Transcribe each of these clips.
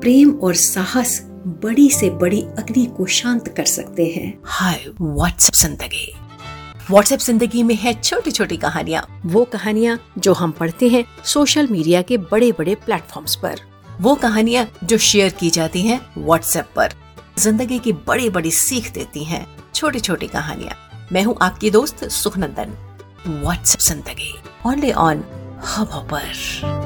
प्रेम और साहस बड़ी से बड़ी अग्नि को शांत कर सकते हैं। हाय व्हाट्सएप ज़िंदगी। व्हाट्सएप ज़िंदगी में है छोटी छोटी कहानियाँ, वो कहानियाँ जो हम पढ़ते हैं सोशल मीडिया के बड़े बड़े प्लेटफॉर्म्स पर, वो कहानियाँ जो शेयर की जाती हैं व्हाट्सएप पर, जिंदगी की बड़ी बड़ी सीख देती हैं छोटी छोटी कहानियाँ। मैं हूँ आपकी दोस्त सुखनंदन। व्हाट्सएप ज़िंदगी ओनली ऑन हब्हूपर।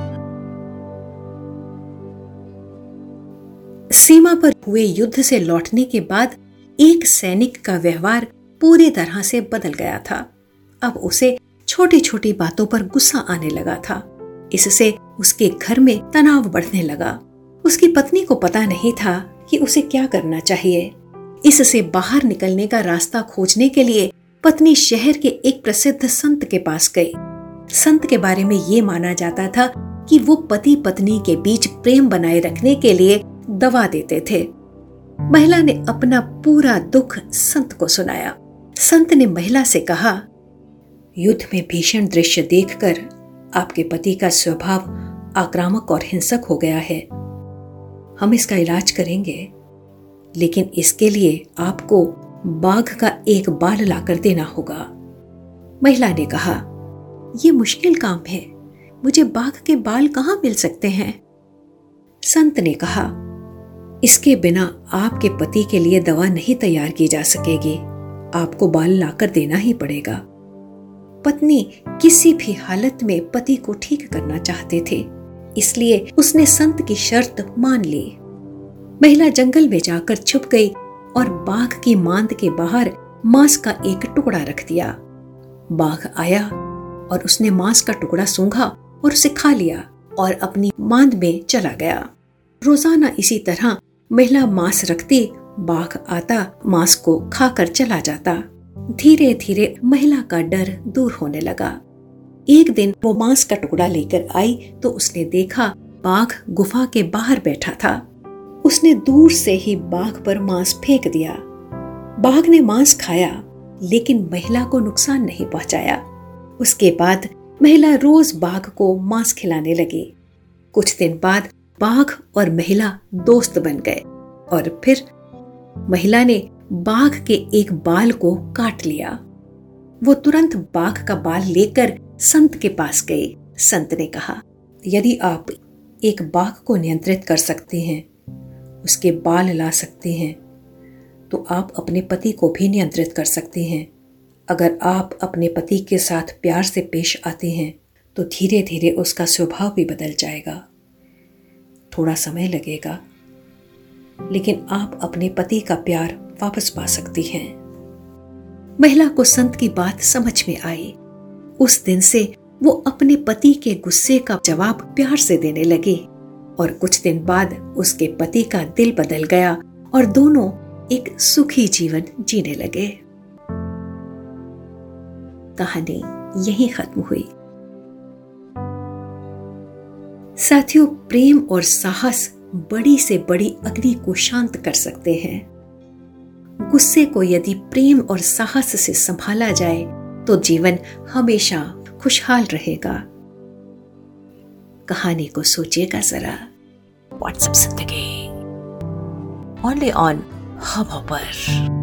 सीमा पर हुए युद्ध से लौटने के बाद एक सैनिक का व्यवहार पूरी तरह से बदल गया था। अब उसे छोटी छोटी बातों पर गुस्सा आने लगा था। इससे उसके घर में तनाव बढ़ने लगा। उसकी पत्नी को पता नहीं था कि उसे क्या करना चाहिए। इससे बाहर निकलने का रास्ता खोजने के लिए पत्नी शहर के एक प्रसिद्ध संत के पास गई। संत के बारे में ये माना जाता था कि वो पति पत्नी के बीच प्रेम बनाए रखने के लिए दवा देते थे। महिला ने अपना पूरा दुख संत को सुनाया। संत ने महिला से कहा, युद्ध में भीषण दृश्य देखकर आपके पति का स्वभाव आक्रामक और हिंसक हो गया है। हम इसका इलाज करेंगे, लेकिन इसके लिए आपको बाघ का एक बाल लाकर देना होगा। महिला ने कहा, यह मुश्किल काम है, मुझे बाघ के बाल कहाँ मिल सकते हैं? संत ने कहा, इसके बिना आपके पति के लिए दवा नहीं तैयार की जा सकेगी, आपको बाल लाकर देना ही पड़ेगा। पत्नी किसी भी हालत में पति को ठीक करना चाहते थे, इसलिए उसने संत की शर्त मान ली। महिला जंगल में जाकर छुप गई और बाघ की मांद के बाहर मांस का एक टुकड़ा रख दिया। बाघ आया और उसने मांस का टुकड़ा सूंघा और उसे खा लिया और अपनी मांद में चला गया। रोजाना इसी तरह महिला मांस रखती, बाघ आता, मांस को खाकर चला जाता। धीरे धीरे महिला का डर दूर होने लगा। एक दिन वो मांस का टुकड़ा लेकर आई तो उसने देखा बाघ गुफा के बाहर बैठा था। उसने दूर से ही बाघ पर मांस फेंक दिया। बाघ ने मांस खाया, लेकिन महिला को नुकसान नहीं पहुंचाया। उसके बाद महिला रोज बाघ को मांस खिलाने लगी। कुछ दिन बाद बाघ और महिला दोस्त बन गए और फिर महिला ने बाघ के एक बाल को काट लिया। वो तुरंत बाघ का बाल लेकर संत के पास गई। संत ने कहा, यदि आप एक बाघ को नियंत्रित कर सकते हैं, उसके बाल ला सकते हैं, तो आप अपने पति को भी नियंत्रित कर सकते हैं। अगर आप अपने पति के साथ प्यार से पेश आते हैं तो धीरे धीरे उसका स्वभाव भी बदल जाएगा। थोड़ा समय लगेगा, लेकिन आप अपने पति का प्यार वापस पा सकती हैं। महिला को संत की बात समझ में आई। उस दिन से वो अपने पति के गुस्से का जवाब प्यार से देने लगी और कुछ दिन बाद उसके पति का दिल बदल गया और दोनों एक सुखी जीवन जीने लगे। कहानी यहीं खत्म हुई। साथियों, प्रेम और साहस बड़ी से बड़ी अग्नि को शांत कर सकते हैं। गुस्से को यदि प्रेम और साहस से संभाला जाए तो जीवन हमेशा खुशहाल रहेगा। कहानी को सोचिएगा जरा। व्हाट्सएप ज़िंदगी ओनली ऑन हब्हूपर।